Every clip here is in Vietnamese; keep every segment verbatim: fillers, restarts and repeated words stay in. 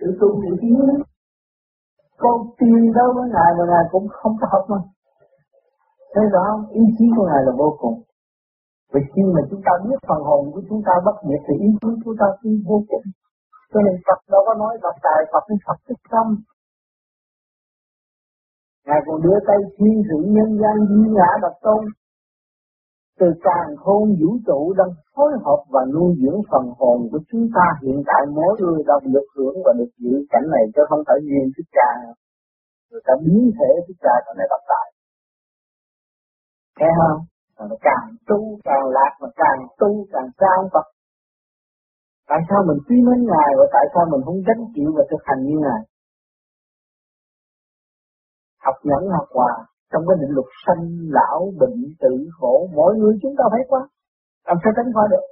tự tu tự tiến đó. Con tin đâu với Ngài mà Ngài cũng không có học mà. Thế rõ không? Ý chí của Ngài là vô cùng. Vì khi mà chúng ta biết phần hồn của chúng ta bất diệt thì ý chí của chúng ta cũng vô cùng. Cho nên Phật đâu có nói Phật Đại, Phật đến Phật Thích Tâm. Ngài còn đưa tay chi sự nhân gian duy ngã bậc tôn. Từ càng khôn vũ trụ đang phối hợp và nuôi dưỡng phần hồn của chúng ta hiện tại, mỗi người đang được hưởng và được giữ cảnh này, chứ không phải riêng Thích Ca, người ta biến thể Thích Ca còn này Phật Đại. Nghe không? Nó càng tu càng lạc mà càng tu càng xa ông Phật. Tại sao mình quý mến Ngài và tại sao mình không gánh chịu và thực hành như Ngài? Học nhẫn học hòa trong cái định luật sanh lão bệnh tử khổ, mỗi người chúng ta phải qua, làm sao tránh qua được?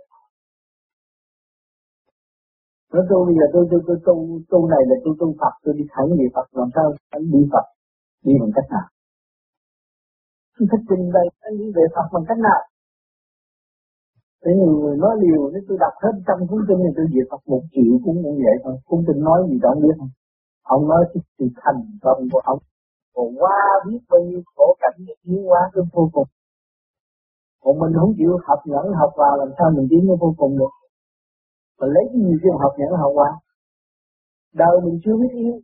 Nói tôi bây giờ tôi tôi tôi tu tu này là tôi tu Phật, tôi đi thẳng về Phật, làm sao tránh đi Phật? Đi bằng cách nào? Tôi thích trình bày anh đi về Phật bằng cách nào? Thế nhiều người nói liều, nếu tôi đọc hết trăm cuốn kinh thì tôi về Phật một triệu cũng cũng vậy thôi. Cuốn kinh nói gì đó không biết không? Ông nói cái sự thành công của ông. Còn qua biết bao nhiêu khổ cảnh được tiến hóa đến vô cùng. Còn mình không chịu học nhẫn học hòa làm sao mình tiến đến vô cùng được? Mình lấy cái gì kêu học nhẫn học hòa? Đời mình chưa biết yêu.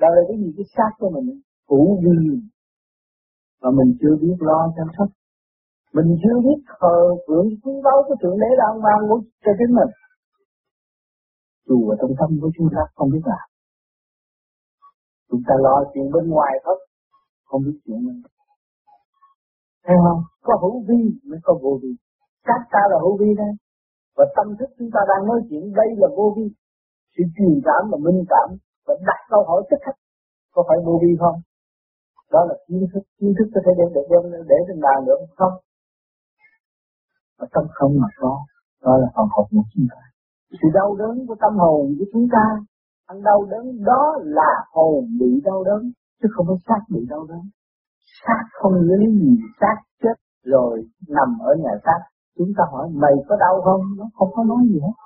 Đời là cái gì cái xác của mình, cũ gì mà mình chưa biết lo chăm sóc. Mình chưa biết thờ phượng quý báu của Thượng Đế là ông ban của cho chính mình. Dù ở trong tâm của chúng ta không biết làm. Chúng ta lo chuyện bên ngoài hết, không biết chuyện mình. Thấy không? Có hữu vi mới có vô vi. Các ta là hữu vi đây. Và tâm thức chúng ta đang nói chuyện đây là vô vi. Sự truyền cảm và minh cảm và đặt câu hỏi tức khắc. Có phải vô vi không? Đó là kiến thức, kiến thức có thể đem được đem để trên bàn được không? Mà tâm không mà có, đó là phần hồn của chúng ta. Sự đau đớn của tâm hồn của chúng ta, ăn đau đớn đó là hồn bị đau đớn, chứ không phải xác bị đau đớn. Xác không lấy gì, xác chết rồi nằm ở nhà xác. Chúng ta hỏi mày có đau không? Nó không có nói gì hết.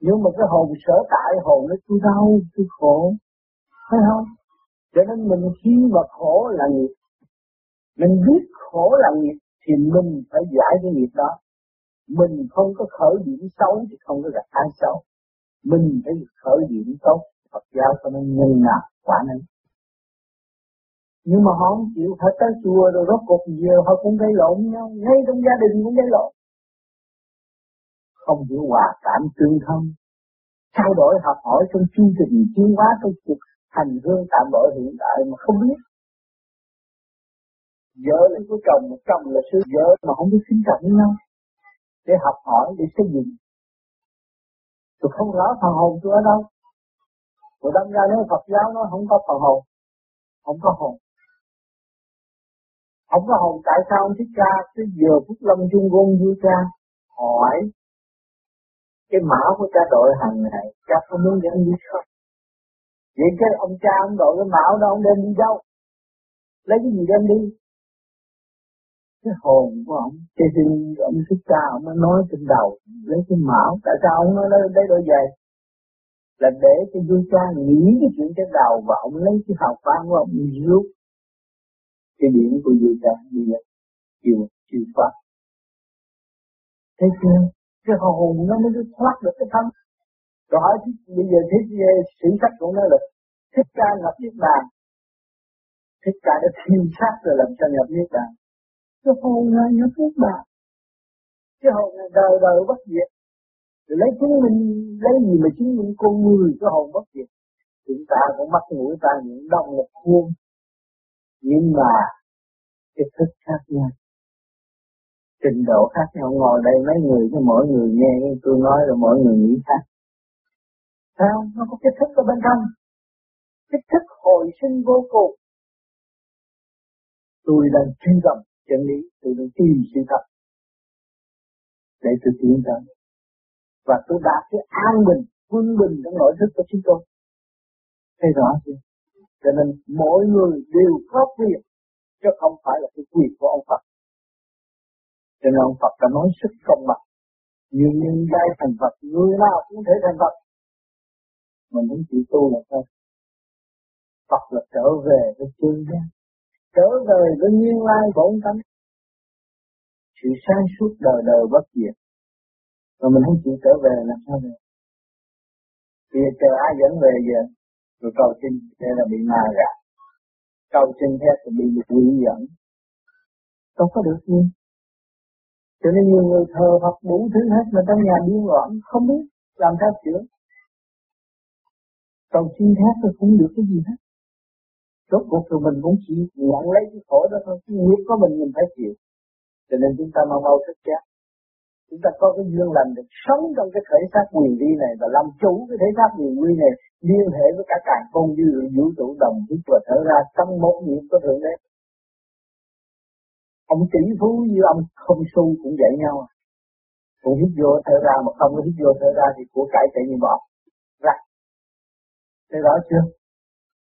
Nhưng mà cái hồn sở tại, hồn nó tôi đau, tôi khổ, phải không? Cho nên mình khi mà khổ là nghiệp, mình biết khổ là nghiệp thì mình phải giải cái nghiệp đó. Mình không có khởi điểm xấu thì không có gặp ai xấu. Mình phải khởi điểm tốt, Phật giáo cho nên nhân nào quả nấy. Nhưng mà họ không chịu, hết tới chùa rồi rốt cuộc giờ họ cũng gây lộn nhau, ngay trong gia đình cũng gây lộn. Không hiểu hòa cảm tương thân, trao đổi học hỏi trong chương trình chuyên hóa trong cuộc hành hương tạm bỡ hiện tại mà không biết. Vợ là của chồng, mà chồng là sư vợ mà không biết kính trọng nhau. Để học hỏi, để xây dựng. Tôi không rõ phần hồn tôi ở đâu. Tôi đâm ra nếu Phật giáo nó không có phần hồn. Không có hồn. Không có hồn tại sao ông Thích Ca, cái giờ Phúc Lâm Trung Quân vua cha hỏi. Cái mã của cha đội hàng ngày, cha không muốn để anh đi không? Vậy chứ ông cha ông đội cái mão đó ông đem đi đâu? Lấy cái gì đem đi? Cái hồn của ông, cái gì ông Thích Ca ông mới nói trên đầu, lấy cái mão. Tại sao ông nói lấy đôi giày? Là để cho vua cha nghĩ cái chuyện trên đầu và ông lấy cái hào quang của ông rút. Cái điểm của vua cha đi là chiều, chiều pháp. Thấy chưa? Cái hồn nó mới thoát được cái thân. Rồi hỏi bây giờ thích sử sách cũng nói là Thích Ca nhập Niết Bàn. Thích Ca đã thiêu xác rồi làm cho nhập Niết Bàn. Cái hồn này nhập Niết Bàn. Cái hồn này đời đời bất diệt. Rồi lấy chứng minh, lấy gì mà chứng minh con người cái hồn bất diệt. Chúng ta cũng mắc mũi ta những đông một khuôn. Nhưng mà cái thức khác nhau. Trình độ khác nhau, ngồi đây mấy người cho mỗi người nghe tôi nói rồi mỗi người nghĩ khác. Sao? Nó có cái thức ở bên trong. Cái thức hồi sinh vô cùng. Tôi đang truy tầm chân lý. Tôi đang tìm sự thật. Để tôi tiến tới. Và tôi đạt cái an bình, quân bình trong nội thức của chúng tôi. Thấy rõ chưa? Cho nên mỗi người đều có quyền. Chứ không phải là cái quyền của ông Phật. Cho nên ông Phật đã nói sức công bằng. Nhưng nhân giai thành Phật, người nào cũng thể thành Phật. mình muốn chịu tu là sao? Phật là trở về với chân giác, trở về với nguyên lai bổn tánh, sự sáng suốt đời đời bất diệt. Mà mình không chịu trở về là sao vậy? Vì chờ ai dẫn về giờ, rồi cầu xin thế là bị ma gạt, cầu xin thế là bị quỷ dẫn, đâu có được gì. Cho nên nhiều người thờ Phật đủ thứ hết mà trong nhà điên loạn, không biết làm sao chữa. Cầu xin thế là không được cái gì hết. Rốt cuộc rồi mình cũng chỉ nhận lấy cái khổ đó thôi, chứ nghiệp có mình mình phải chịu. Cho nên chúng ta mau mau thức giác. Chúng ta có cái duyên lành được sống trong cái thể xác quyền vi này và làm chủ cái thể xác quyền vi này, liên hệ với cả càn con dư lượng vũ trụ đồng hít và thở ra trong một niệm có thượng đế. Ông tỷ phú như ông Không Su cũng vậy nhau, cũng hít vô thở ra, mà không có hít vô thở ra thì của cải chạy như bỏ ra. Thấy rõ chưa?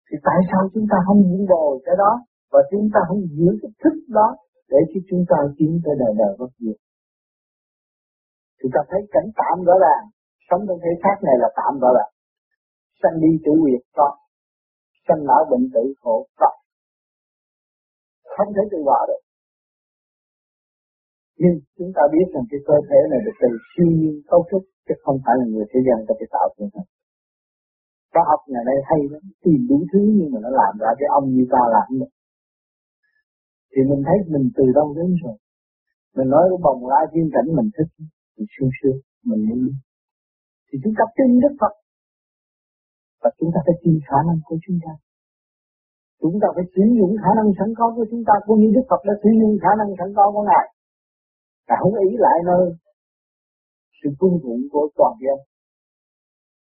Thì tại sao chúng ta không diễn bồi cái đó và chúng ta không giữ cái thức đó để cho chúng ta tiến tới đời đời bất diệt? Chúng ta thấy cảnh tạm đó là sống trong thế xác này là tạm đó là sanh đi tử biệt có, sanh lão bệnh tử khổ có, không thể từ bỏ được. Nhưng chúng ta biết rằng cái cơ thể này được từ siêu nhiên cấu trúc, chứ không phải là người thế gian ta phải tạo ra. Khoa học ngày nay hay lắm, tìm đủ thứ nhưng mà nó làm ra cái ông như ta làm được. Thì mình thấy mình từ đâu đến rồi. Mình nói cái bồng lai viên cảnh mình thích, mình sương sương, mình muốn. Thì chúng ta tin Đức Phật, và chúng ta phải tin khả năng của chúng ta. Chúng ta phải sử dụng khả năng sẵn có của chúng ta, cũng như Đức Phật đã sử dụng khả năng sẵn có của Ngài. Ngài không ý lại nơi sự cung phụng của toàn dân,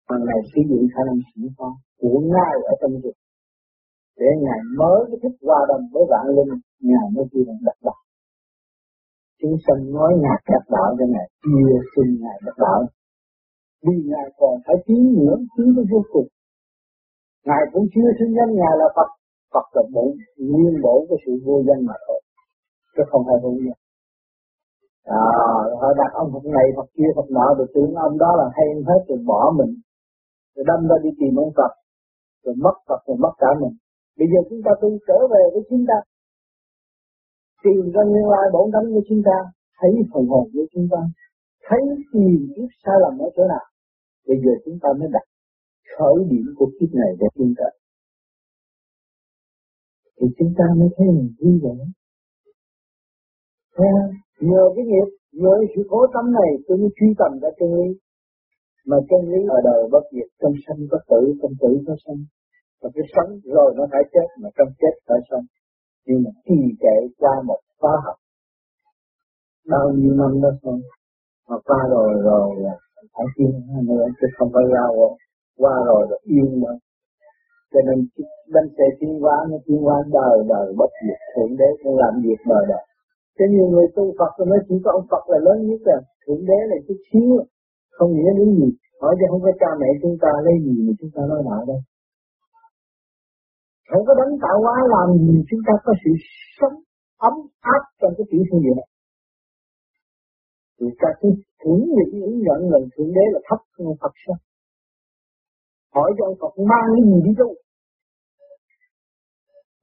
mà Ngài sử dụng khả năng sẵn có của Ngài ở trong vực, để Ngài mới cái thích hòa đồng với vạn linh, Ngài mới chỉ là đặc biệt. Chúng sanh nói nhạc đắc đạo cho Ngài, chia sinh Ngài đắc đạo. Vì Ngài còn phải tiến ngưỡng tiến tới vô cùng. Ngài cũng chưa sinh danh Ngài là Phật. Phật là bổ, nguyên bổ của sự vô danh mà thôi, chứ không phải vô danh. À, họ đặt ông Phật này, Phật kia, Phật nọ, rồi tưởng ông đó là hay hết, rồi bỏ mình, rồi đâm ra đi tìm ông Phật, rồi mất Phật, rồi mất cả mình. Bây giờ chúng ta tu trở về với chúng ta, tìm ra nguyên lai bổn tánh của chúng ta, thấy phần hồn của chúng ta, thấy tìm kiếp sai lầm ở chỗ nào. Bây giờ chúng ta mới đặt khởi điểm của kiếp này để chúng ta, thì chúng ta mới thấy mình vui vẻ. Thế nhờ cái nghiệp, nhờ sự cố tâm này, tôi mới truy tầm ra chân lý. Mà chân lý ở đời bất diệt, trong sanh có tử, trong tử có sanh, và cái sống rồi nó phải chết, mà trong chết phải sanh. Nhưng mà trì trệ qua một khóa học bao nhiêu năm đó thôi, mà qua rồi rồi là phải tin nữa, chứ không phải ra rồi qua rồi là yên nữa. Cho nên bên sẽ tiến hóa, nó tiến hóa đời đời bất diệt, thượng đế cũng làm việc đời đời. Cho nhiều người tu Phật rồi nói chỉ có ông Phật là lớn nhất, là thượng đế là chút xíu, không nghĩa đến gì. Hỏi chứ không có cha mẹ chúng ta lấy gì mà chúng ta nói lại đâu. Không có đánh tạo hóa làm gì, chúng ta có sự sống ấm áp trong cái chuyện như vậy. Thì ta cứ thử những ý nhận lần thượng đế là thấp hơn Phật sao? Hỏi cho ông Phật mang cái gì đi đâu?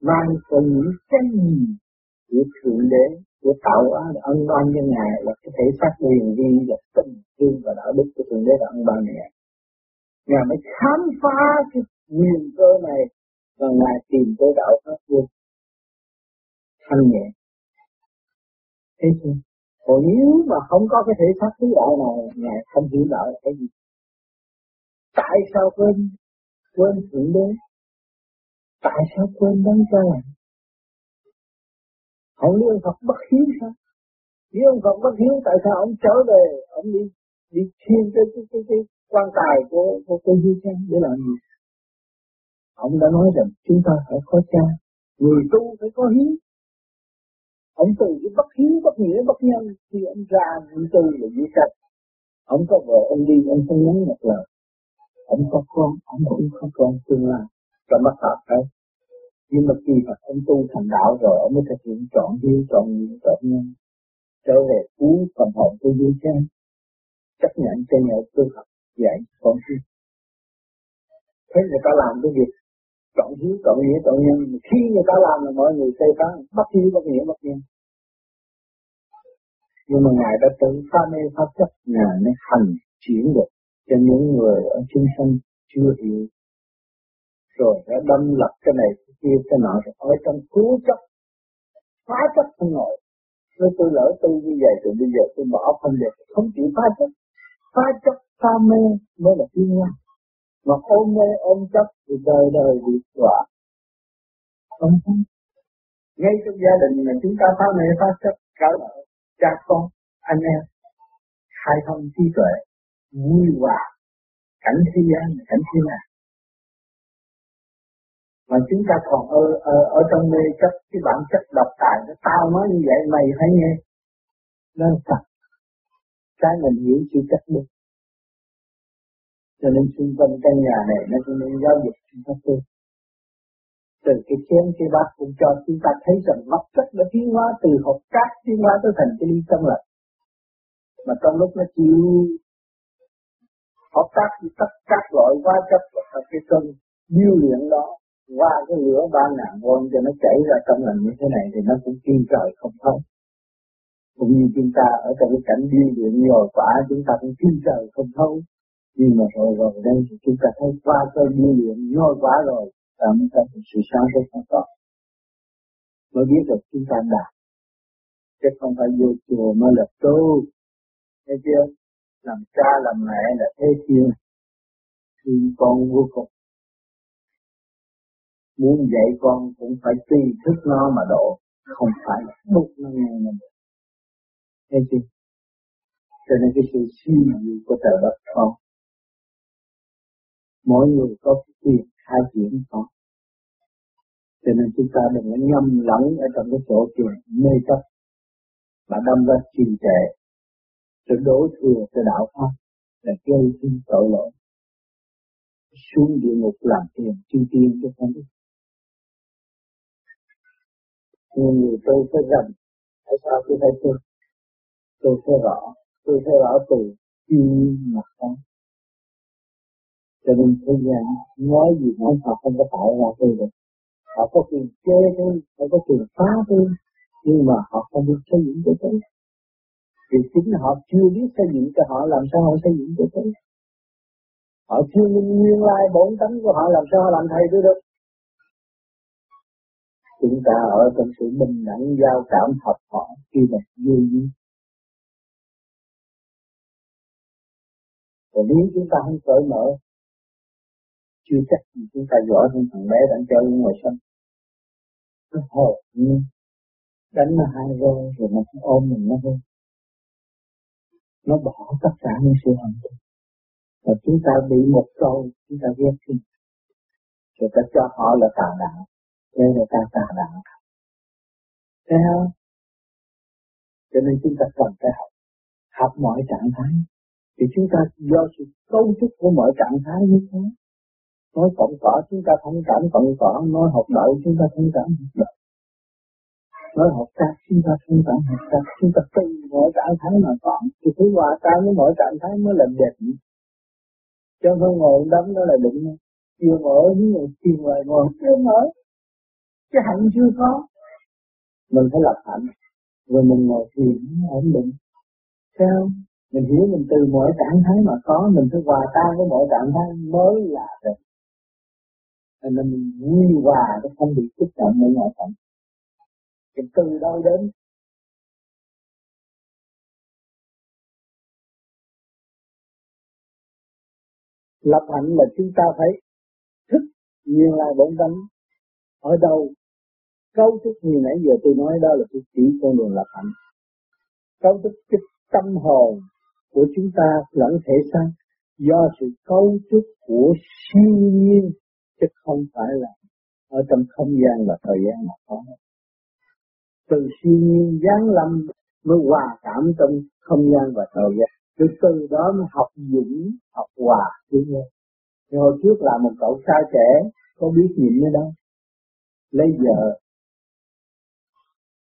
Mang còn những cái gì của thượng đế, của tạo hóa là ân ban cho Ngài, là cái thể xác quyền vi, là tình thương và đạo đức của thượng đế là ân ban cho Ngài. Ngài mới khám phá cái nguyên cơ này, và Ngài tìm tới đạo pháp luôn thanh nhẹ. Thế chứ còn nếu mà không có cái thể xác thứ đạo này, Ngài không hiểu đạo là cái gì. Tại sao quên quên thượng đế? Tại sao quên đấng cha? Ông như Phật bất hiếu sao? Nếu ông Phật bất hiếu, tại sao ông trở về, ông đi đi thiên tới cái cái cái quan tài của của cô Di Trang để làm gì? Ông đã nói rằng chúng ta phải có cha, người tu phải có hiếu. Ông từ cái bất hiếu, bất nghĩa, bất nhân, khi ông ra người tu là như sạch. Ông có vợ, ông đi, ông không nhắn một lời. Ông có con, ông cũng có con tương lai, rồi mất hợp đấy. Nhưng mà khi mà ông tu thành đạo rồi, ông mới thực hiện trọn hiếu, trọn nghĩa, trọn nhân, trở về cứu phần hồn của Di Trang, chấp nhận cho nhờ tu học dạy con hiếu. Thế người ta làm cái việc trọng hiếu, trọng nghĩa, trọng nhân. Khi người ta làm là mọi người xây phán, bất hiếu, bất nghĩa, bất nhân. Nhưng mà Ngài đã tự phá mê pháp chấp, Ngài mới hành chuyển được cho những người ở chúng sanh chưa hiểu. Rồi đã đâm lập cái này, cái kia, cái nọ, rồi ở trong cứu chấp, phá chấp không nổi. Nếu tôi lỡ tôi như vậy thì bây giờ tôi bỏ không được, không chịu phá chấp. Phá chấp, phá mê mới là thiên nhân. Mà ôm mê, ôm chấp thì đời đời bị quả. Không không. Ngay trong gia đình là chúng ta phá mê, phá chấp, cả lợi, cha con, anh em, khai thông trí tuệ, vui hòa, cảnh thi án, cảnh thi nạn. Mà chúng ta còn ở, ở, ở trong mê chấp, cái bản chất độc tài, nó tao nói như vậy mày phải nghe. Nó thật, cái mình hiểu chỉ chất được. Cho nên xung quanh căn nhà này nó cũng nên giáo dục chúng ta tư. Từ cái chén cái bát cũng cho chúng ta thấy rằng vật chất nó tiến hóa từ hột cát tiến hóa tới thành cái ly trong lạnh. Mà trong lúc nó chịu hột cát thì tất các loại hóa chất và cái cơn điêu luyện đó qua cái lửa ba ngàn vôn cho nó chảy ra trong lạnh như thế này thì nó cũng kiên trời không thấu. Cũng như chúng ta ở trong cái cảnh điêu luyện nhồi quả chúng ta cũng kiên trời không thấu. Nhưng mà rồi rồi đây thì chúng ta thấy qua cơn điêu luyện nhồi quả rồi ta mới có sự sáng suốt hoàn toàn, mới biết được chúng ta đạt, chứ không phải vô chùa mới là tu, thấy chưa? Làm cha làm mẹ là thế kia, thương con vô cùng, muốn dạy con cũng phải tùy thức nó mà độ, không phải buộc nó nghe mà được, thấy chưa? Cho nên cái sự suy nghĩ của trời đất không, mỗi người có cái quyền hai chuyện không? Cho nên chúng ta đừng có nhầm lẫn ở trong cái chỗ chuyện mê chấp và đâm ra trì trệ, sự đối thừa cho đạo pháp là gây sinh tội lỗi, xuống địa ngục làm tiền chi tiên cho con biết. Nhưng người tôi phải rằng, tại sao tôi phải tôi? Tôi phải rõ, tôi phải rõ từ yêu mà không. Cho nên thế gian nói gì nói họ không có tạo ra tôi được. Họ có quyền chế tôi, họ có quyền phá tôi, nhưng mà họ không biết xây dựng cho tôi. Vì chính họ chưa biết xây dựng cho họ làm sao họ xây dựng cho tôi. Họ chưa minh nguyên lai bổn tánh của họ làm sao họ làm thầy tôi được. Chúng ta ở trong sự bình đẳng giao cảm hợp họ khi mà vui vui. Và nếu chúng ta không cởi mở, chưa chắc thì chúng ta giỏi hơn thằng bé đánh chơi ở ngoài sân. Nó hồn như đánh nó hai roi rồi nó cũng ôm mình nó thôi. Nó bỏ tất cả những sự hận. Và chúng ta bị một câu, chúng ta ghét đi. Rồi ta cho họ là tà đạo. Thế là ta tà đạo. Thấy không? Cho nên chúng ta cần phải học. Học mọi trạng thái. Thì chúng ta do sự cấu trúc của mọi trạng thái như thế. Nói cộng cỏ chúng ta thông cảm cộng cỏ, nói học đậu chúng ta thông cảm học đậu, nói học cát chúng ta thông cảm học cát, chúng ta tùy mọi trạng thái mà cộng, thì cứ hòa tan với mọi trạng thái mới là định. Chứ không ngồi đấm đó là định, chưa mở với người kia ngoài ngồi, chưa mở, cái hạnh chưa có, mình phải lập hạnh, rồi mình ngồi thiền ổn định, sao? Mình hiểu mình từ mọi trạng thái mà có, mình phải hòa tan với mọi trạng thái mới là được. Nên mình vui hòa, nó không bị kích động ở ngoài cảnh. Thì từ đâu đến? Lập hạnh là chúng ta phải thức nguyên lai bổn tánh. Ở đâu? Cấu trúc như nãy giờ tôi nói đó là tôi chỉ con đường lập hạnh. Cấu trúc kích tâm hồn của chúng ta lẫn thể xác do sự cấu trúc của siêu nhiên chứ không phải là ở trong không gian và thời gian mà có. Từ siêu nhiên giáng lâm mới hòa cảm trong không gian và thời gian. Từ từ đó mới học dũng, học hòa với nhau. Nhưng hồi trước là một cậu trai trẻ có biết nhịn nữa đâu. Lấy vợ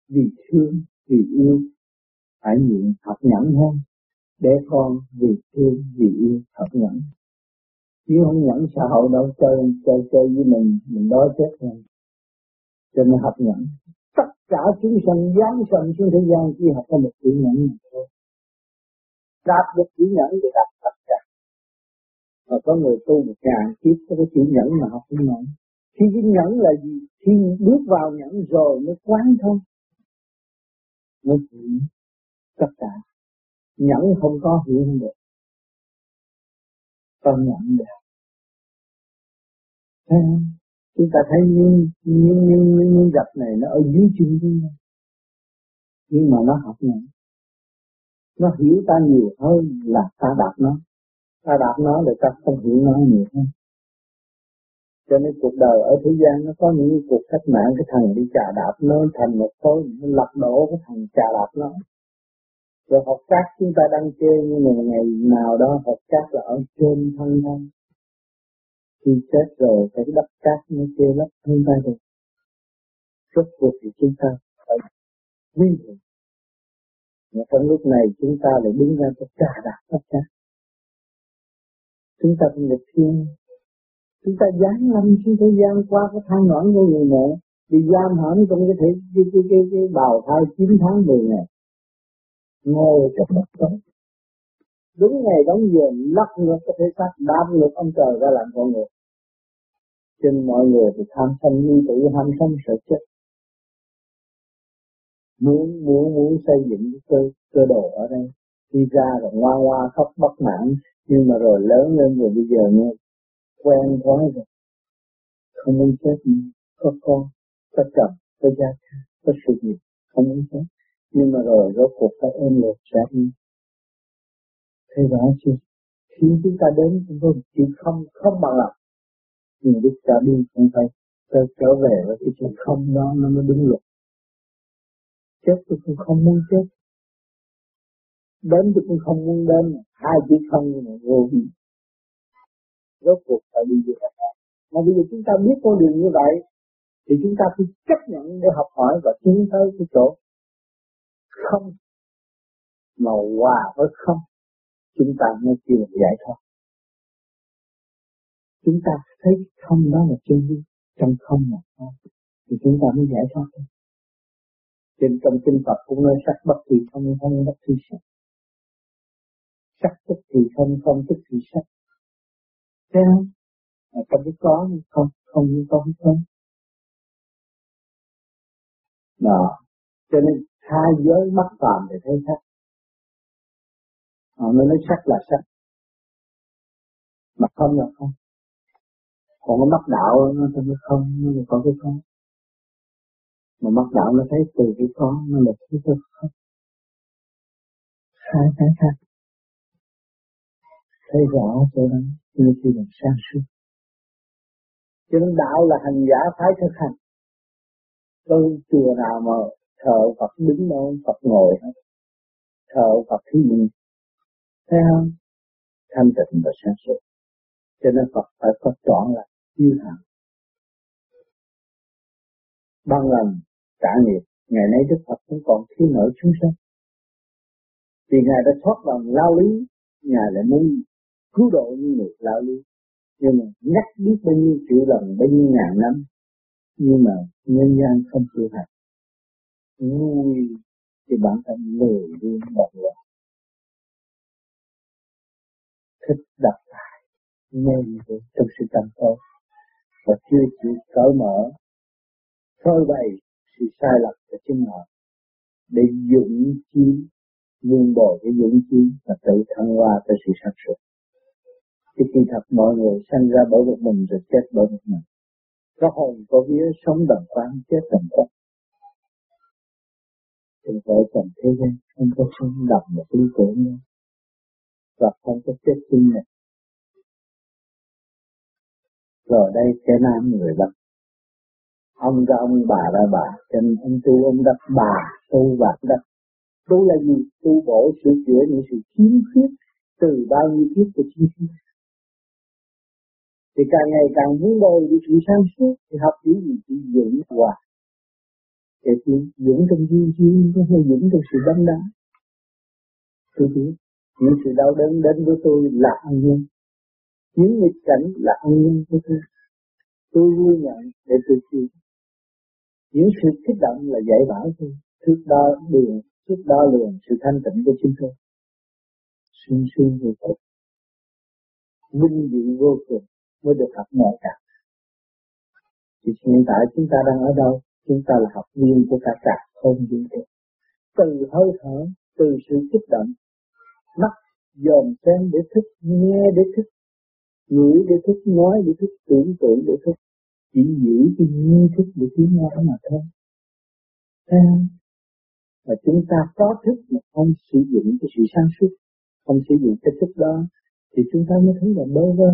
vì thương, vì yêu phải nhịn học nhẫn hơn, để con vì thương vì yêu học nhẫn. chứ không nhẫn xã hội đâu, chơi chơi chơi với mình mình đó chết rồi. Cho nên học nhẫn, tất cả chúng sanh giáng sanh xuống thế gian chỉ học có một chữ nhẫn thôi. Đạt được chữ nhẫn để đạt tất cả. Và có người tu một ngàn kiếp có cái chữ nhẫn mà học không nổi. Khi cái nhẫn là gì? Khi bước vào nhẫn rồi mới quán thông, mới hiểu tất cả. Nhẫn không có hiểu không được, con nhẫn được. Thấy không? Chúng ta thấy những những những những gặp này nó ở dưới chân chúng ta, nhưng mà nó học nhẫn, nó hiểu ta nhiều hơn là ta đạp nó. Ta đạp nó là ta không hiểu nó nhiều hơn. Cho nên cuộc đời ở thế gian nó có những cuộc cách mạng, cái thằng đi chà đạp nó thành một khối, nó lật đổ cái thằng chà đạp nó. Rồi học cát chúng ta đang chê, nhưng mà ngày nào đó học cát là ở trên thân ta. Khi chết rồi phải đắp cát nó chê lấp thân ta được. Rốt cuộc thì chúng ta phải quy định. Và trong lúc này chúng ta lại đứng ra tất cả đạt tất cả. Chúng ta cũng được thiên. Chúng ta giáng lâm xuống thế gian qua cái thang nõn của người mẹ, bị giam hãm trong cái thể cái, cái, cái, cái bào thai chín tháng mười ngày. Ngồi trong đất đó. Đúng ngày đóng giờ lắc ngược cái thể xác, đạp ngược ông trời ra làm con người. Trên mọi người thì tham sân như tự ham sân sợ chết. Muốn, muốn, muốn xây dựng cái cơ, cơ đồ ở đây. Đi ra rồi ngoa ngoa khóc bất mãn. Nhưng mà rồi lớn lên rồi bây giờ nghe quen thói rồi. Không muốn chết nữa. Có con, có chồng, có gia đình, có sự nghiệp. Không muốn chết. Nhưng mà rồi rốt cuộc phải ôm lột ra đi. Thế rõ chưa? Khi chúng ta đến chúng tôi chỉ không, không bằng lòng. Nhưng lúc ta đi không phải. Ta trở về với cái chuyện không đó nó mới đúng luật. Chết tôi cũng không muốn chết. Đến tôi cũng không muốn đến. Hai chữ không là vô vị. Rốt cuộc phải đi về các bạn. Mà bây giờ chúng ta biết con đường như vậy thì chúng ta phải chấp nhận để học hỏi và tiến tới cái chỗ không mà hòa với không. Chúng ta mới chịu giải thoát. Chúng ta thấy không đó là chân lý. Trong không mà không thì chúng ta mới giải thoát. Trên trong kinh Phật cũng nói sắc bất thì không, không bất thì sắc. Sắc tức thì không, không tức thì sắc. Thế không? Mà trong cái có như không, không như có như không. Đó. Cho nên hai giới mắt phàm để thấy sắc. Họ nói sắc là sắc. Mà không là không. Còn cái mắt đạo nó thấy không, nó là có cái không. Mà mắt đạo nó thấy từ cái có, nó là thấy cái không. Hai cái khác. Thấy rõ chỗ đó, nên khi mình sáng suốt. Cho nên đạo là hành giả phải thực hành. Tôi chùa nào mà thờ Phật đứng đâu, Phật ngồi hết. Thờ Phật thứ gì? Thấy không? Thanh tịnh và sáng suốt. Cho nên Phật phải có chọn là dư hạng. Ban lần trả nghiệp, ngày nay Đức Phật cũng còn thiếu nợ chúng sanh. Vì Ngài đã thoát vòng lao lý, Ngài lại muốn cứu độ như người lao lý. Nhưng mà nhắc biết bao nhiêu triệu lần, bao nhiêu ngàn năm. Nhưng mà nhân gian không chịu hạt. Nguy thì bản thân lười đi bật lửa. Thích đặt lại, nên trong sự tâm tốt. Và chưa chịu cởi mở, thôi bày sự sai lầm của chính họ để dũng chí vun bồi cái dũng chí và tự thăng hoa tới sự sáng suốt. Chứ khi thật mọi người sanh ra bởi một mình rồi chết bởi một mình, có hồn có vía sống đồng quán chết đồng quán. Chúng tôi cần thế gian không có sống đồng một lý tưởng nữa và không có chết chung này. Rồi đây kẻ nam người lắm. Ông ra ông, bà ra bà, cho nên ông tu ông đắc bà, tu bạc đắc. Tu là gì? Tu bổ sửa chữa những sự khiếm khuyết từ bao nhiêu kiếp của chính chúng. Thì càng ngày càng vun bồi để sự sáng suốt, thì học chữ gì? Chữ dũng hòa. Để chữ dũng trong duyên duyên, có hơi dũng trong sự đấm đá. Tôi biết, những sự đau đớn đến với tôi là an nhiên. những nghịch cảnh là ân nhân của tôi. Tôi vui nhận để tôi chịu. Những sự kích động là dạy bảo tôi, thước đo đường, thước đo lường sự thanh tịnh của chính tôi. Xuyên xuyên vô cùng, vinh dự vô cùng mới được học mọi cả. Thì hiện tại chúng ta đang ở đâu? Chúng ta là học viên của cả cả không vũ trụ. Từ hơi thở, từ sự kích động, mắt dòm xem để thức, nghe để thức, ngửi để thức, nói để thức, tưởng tượng để thức, chỉ giữ cái nghi thức để tiếng nói mà thôi. Thế mà chúng ta có thức mà không sử dụng cái sự sáng suốt, không sử dụng cái thức đó, thì chúng ta mới thấy là bơ vơ.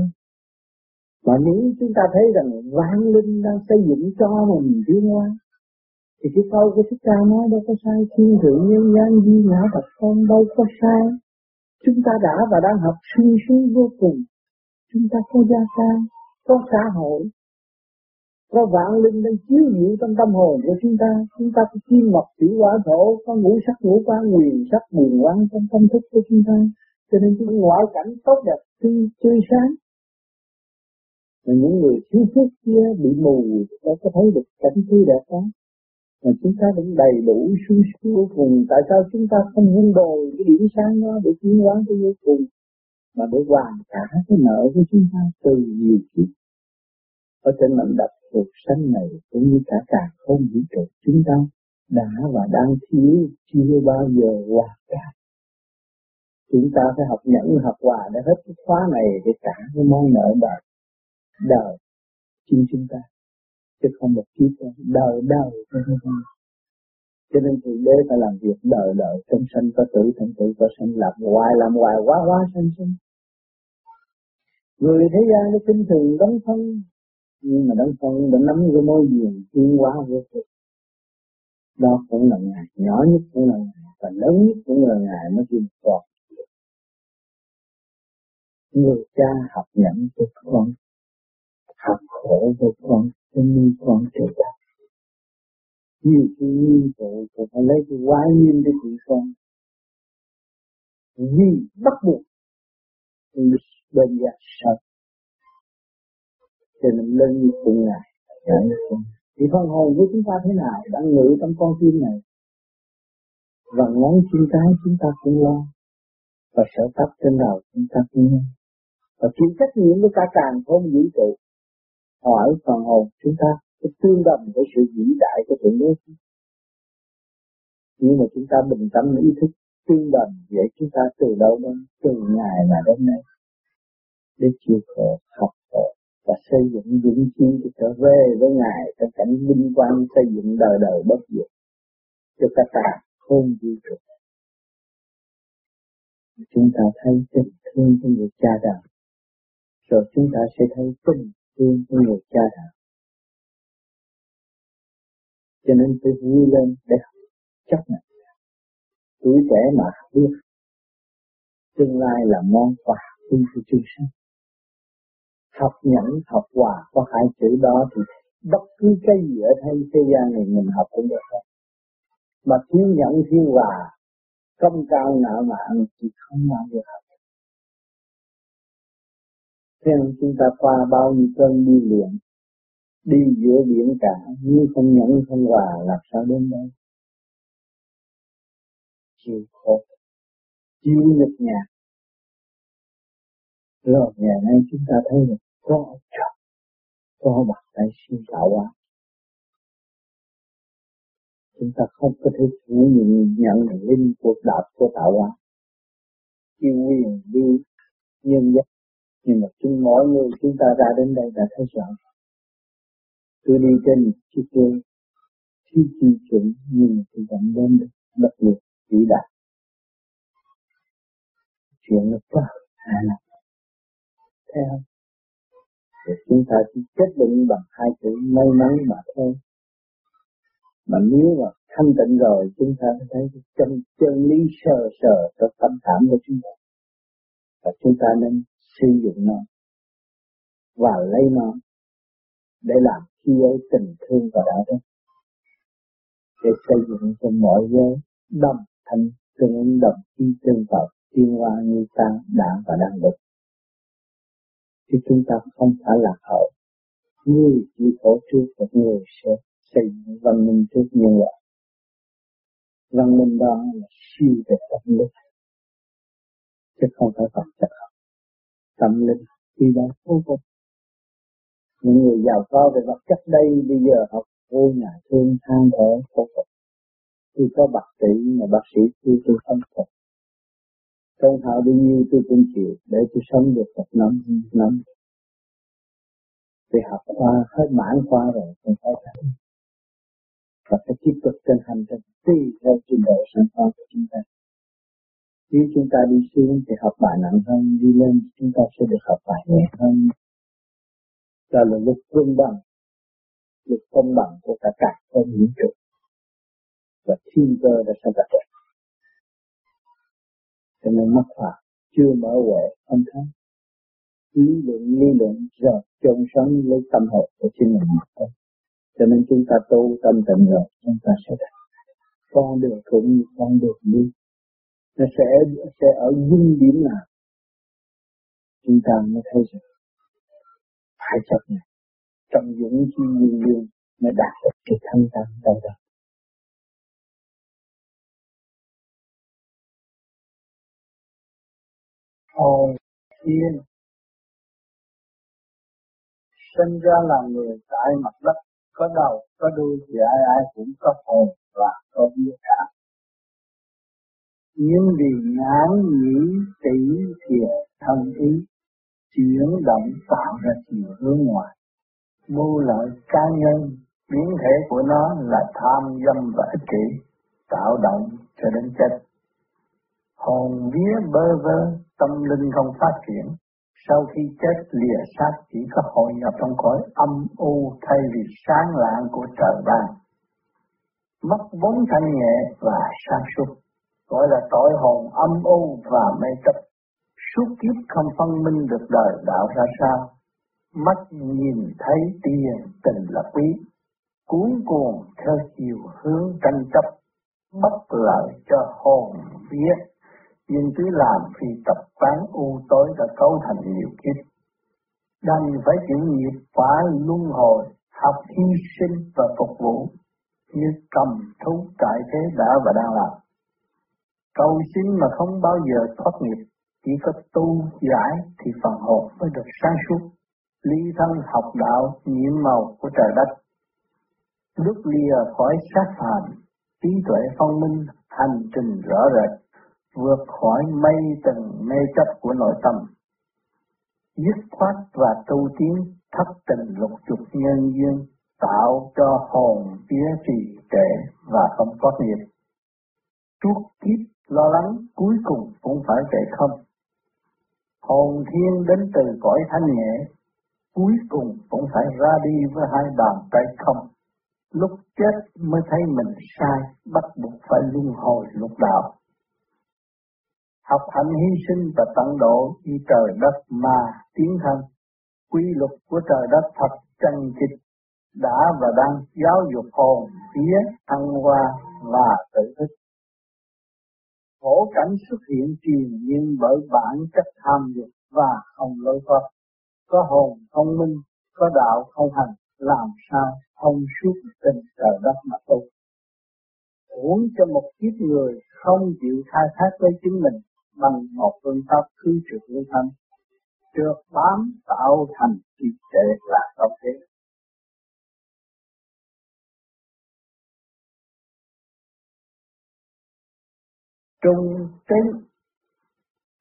Mà nếu chúng ta thấy rằng vạn linh đang xây dựng cho mình tiến hóa, thì cái câu của Thích Ca nói đâu có sai, thiên thượng nhân gian duy ngã thật không đâu có sai. Chúng ta đã và đang học sung sướng vô cùng. Chúng ta có gia tăng, có xã hội, có vạn linh đang chiếu nhiễu trong tâm hồn của chúng ta. Chúng ta có kim mộc thủy hỏa thổ, có ngũ sắc ngũ quan quyền sắc quyền quang trong tâm thức của chúng ta. Cho nên chúng ngoại cảnh tốt đẹp, tươi, tươi sáng. Mà những người thiếu phước kia bị mù, ta có thấy được cảnh tươi đẹp đó. Mà chúng ta cũng đầy đủ sung sướng vô cùng. Tại sao chúng ta không vun đồi cái điểm sáng đó để tiến hóa tới vô cùng, mà để hoàn trả cái nợ của chúng ta từ nhiều kiếp ở trên mảnh đất cuộc sống này, cũng như cả cả không vũ trụ chúng ta đã và đang thiếu chưa bao giờ hòa cả. Chúng ta phải học nhẫn học hòa để hết cái khóa này để trả cái món nợ đời đời chính chúng ta, chứ không một kiếp đời đời cho chúng ta. Cho nên thì đế phải làm việc đời đời, trong sanh có tử, trong tử có sanh, làm hoài làm hoài quá quá sanh sanh. Người thế gian nó kinh thường đóng thân, nhưng mà đóng thân đã nắm cái môi giềng thiên hóa vô cùng. Đó cũng là Ngài, nhỏ nhất cũng là Ngài, và lớn nhất cũng là Ngài mới chịu còn. Người cha học nhẫn cho con, học khổ cho con, cho nên con trở thành. Nhiều khi nhiên tội còn phải lấy cái quá nhiên để trị con. Vì bắt buộc đơn giản sạch. Cho nên lên như cùng Ngài. Thì phân hồn với chúng ta thế nào đang ngự trong con tim này. Và ngón chân trái chúng ta cũng lo. Và sở tóc trên đầu chúng ta cũng lo. Và chịu trách nhiệm với cả càng không dữ trụ. Hỏi phần hồn chúng ta cái tương đồng với sự vĩ đại của Thượng Đế. Nhưng mà chúng ta bình tâm ý thức tương đồng, vậy chúng ta từ đâu đến, từ ngày mà đến nay, để chịu khổ, học khổ và xây dựng vững tin để trở về với Ngài trong cảnh vinh quang xây dựng đời đời bất diệt cho các ta không duy trì. Chúng ta thấy tình thương của người cha đạo, rồi chúng ta sẽ thấy tình thương của người cha đạo. Cho nên tôi vui lên để học chắc này. Tuổi trẻ mà biết tương lai là món quà của chúng sinh. Học nhẫn, học hòa có hai chữ đó thì bất cứ cái gì ở thế thế gian này mình học cũng được hết. Mà thiếu nhẫn thiếu hòa, công cao ngạo mạn thì không bao giờ học. Thế nên chúng ta qua bao nhiêu cơn đi luyện, đi giữa biển cả, nhưng không nhẫn không hòa làm sao đến đây. Chịu khổ, chịu nhục nhạt. Rồi ngày nay chúng ta thấy là có chọc, có bạc tay siêu tạo hóa. Chúng ta không có thể phủ nhận nhận linh cuộc đạo của tạo hóa. Chịu quyền đi nhân dân, nhưng mà chúng mỗi người chúng ta ra đến đây đã thấy rõ. Tôi đi trên chiếc xe, chiếc chi chuẩn nhưng mà tôi vẫn đến được đặc biệt vĩ đại. Chuyện nó quá hà lắm. Theo, thì chúng ta chỉ kết định bằng hai chữ may mắn mà thôi. Mà nếu mà thanh tịnh rồi, chúng ta sẽ thấy chân chân lý sờ sờ trong tâm cảm của chúng ta. Và chúng ta nên sử dụng nó và lấy nó để làm khi ấy tình thương và đạo đức, để xây dựng cho mọi giới đồng thanh tương ứng, đồng khi tương vào tiên hoa như ta đã và đang được. chứ chúng ta không phải lạc hậu. Người chỉ khổ trước một người sẽ xây văn minh trước nhân loại. Văn minh đó là siêu về tâm linh, chứ không phải vật chất. Tâm linh thì đó vô cùng. Những người giàu có về vật chất đây bây giờ học vô nhà thương than thở vô cùng. Tôi có bác sĩ mà bác sĩ tôi tôi không phục. Tôn thảo đương nhiên tôi cũng chịu để tôi sống được một năm, năm. Tôi học khoa, hết mãn khoa rồi, không phải thật. Và phải tiếp tục trên hành trình tùy theo trình độ sẵn khoa của chúng ta. Nếu chúng ta đi xuống thì học bài nặng hơn, đi lên chúng ta sẽ được học bài nhẹ hơn. Đó là lúc quân bằng, lúc công bằng của cả cả con vũ trụ. Và thiên cơ đã sẵn đặt được. Cho nên mắc phạm, chưa mở huệ, không thấy. Lý luận, lý luận, rồi chôn sống lấy tâm hồn của chính mình mắc phạm. Cho nên chúng ta tu tâm tịnh rồi, chúng ta sẽ đạt. Con đường cũng như con đường đi. Nó sẽ, sẽ ở dung điểm nào. Chúng ta mới thấy rằng, phải chấp nhận. Trong dũng chi dương dương, mới đạt được cái thanh tâm đầu đời. Hồi thiên sinh ra là người tại mặt đất, có đầu có đuôi thì ai ai cũng có hồn và có vía cả. Nhưng vì nhãn nhĩ tỷ thiệt thân ý chuyển động tạo ra chiều hướng ngoài, mưu lợi cá nhân, biến thể của nó là tham dâm và ích kỷ, tạo động cho đến chết. Hồn vía bơ vơ, tâm linh không phát triển, sau khi chết lìa xác chỉ có hội nhập trong cõi âm u thay vì sáng lạng của trời ban. Mất vốn thanh nhẹ và sáng suốt, gọi là tội hồn âm u và mê chấp. Suốt kiếp không phân minh được đời đạo ra sao, mắt nhìn thấy tiền tình là quý, cuốn cuồng theo chiều hướng tranh chấp, bất lợi cho hồn vía. Nhưng cứ làm phi tập quán u tối đã cấu thành nhiều kiếp, đành phải chịu nghiệp quả luân hồi, học hy sinh và phục vụ, như cầm thú tại thế đã và đang làm. Cầu xin mà không bao giờ thoát nghiệp, chỉ có tu giải thì phần hồn mới được sáng suốt, ly thân học đạo nhiệm màu của trời đất. Lúc lìa khỏi xác phàm, trí tuệ phong minh, hành trình rõ rệt, vượt khỏi mây tầng mê chấp của nội tâm, dứt khoát và tu tiến thất tình lục dục nhân duyên, tạo cho hồn vía trì trệ và không có nghiệp. Suốt kiếp lo lắng cuối cùng cũng phải chạy không. Hồn thiên đến từ cõi thanh nhẹ, cuối cùng cũng phải ra đi với hai bàn tay không. Lúc chết mới thấy mình sai, bắt buộc phải luân hồi lục đạo. Học hành hy sinh và tận độ như trời đất mà tiến thân, quy luật của trời đất thật chân chính, đã và đang giáo dục hồn vía thăng hoa và tự thức. Khổ cảnh xuất hiện truyền nhiên bởi bản chất tham dục và không lối thoát. Có hồn không minh, có đạo không hành, làm sao không suốt tình trời đất mà tu. Uống cho một kiếp người không chịu khai thác với chính mình bằng một phương pháp cứ trượt lưu thanh, trượt bám tạo thành trì trệ là không thế. Trung tín,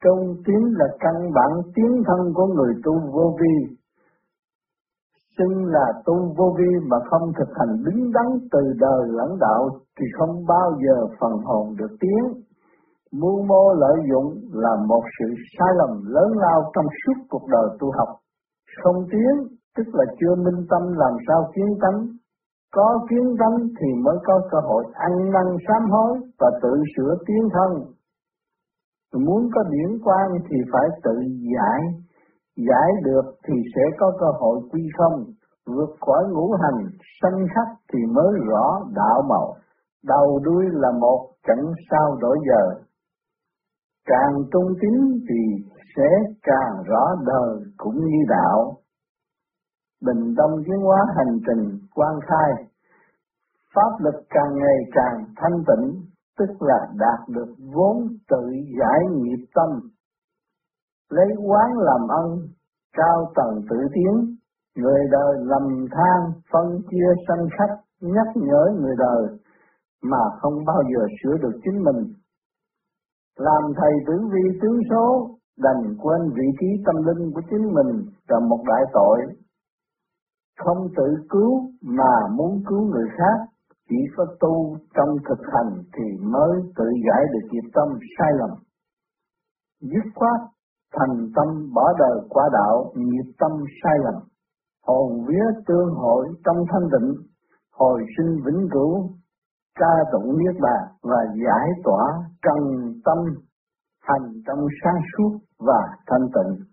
trung tín là căn bản tiến thân của người tu vô vi. Xưng là tu vô vi mà không thực hành đứng đắn từ đời lãnh đạo thì không bao giờ phần hồn được tiến. Mưu mô lợi dụng là một sự sai lầm lớn lao trong suốt cuộc đời tu học. Không tiến tức là chưa minh tâm làm sao kiến tánh. Có kiến tánh thì mới có cơ hội ăn năn sám hối và tự sửa tiến thân. Muốn có điển quang thì phải tự giải. Giải được thì sẽ có cơ hội quy không, vượt khỏi ngũ hành, sanh khắc thì mới rõ đạo màu, đầu đuôi là một, chẳng sao đổi giờ. Càng trung tín thì sẽ càng rõ đời cũng như đạo. Bình tâm tiến hóa hành trình quang khai, pháp lực càng ngày càng thanh tịnh, tức là đạt được vốn tự giải nghiệp tâm. Lấy quán làm ân, cao tầng tự tiến, người đời lầm than phân chia sanh khách, nhắc nhở người đời mà không bao giờ sửa được chính mình. Làm thầy tử vi tướng số, đành quên vị trí tâm linh của chính mình là một đại tội. Không tự cứu mà muốn cứu người khác, chỉ có tu trong thực hành thì mới tự giải được nghiệp tâm sai lầm. Dứt khoát, thành tâm bỏ đời qua đạo, nghiệp tâm sai lầm. Hồn vía tương hội trong thanh định, hồi sinh vĩnh cửu, ca tụng niết bàn và giải tỏa trần tâm, hành trong sáng suốt và thanh tịnh.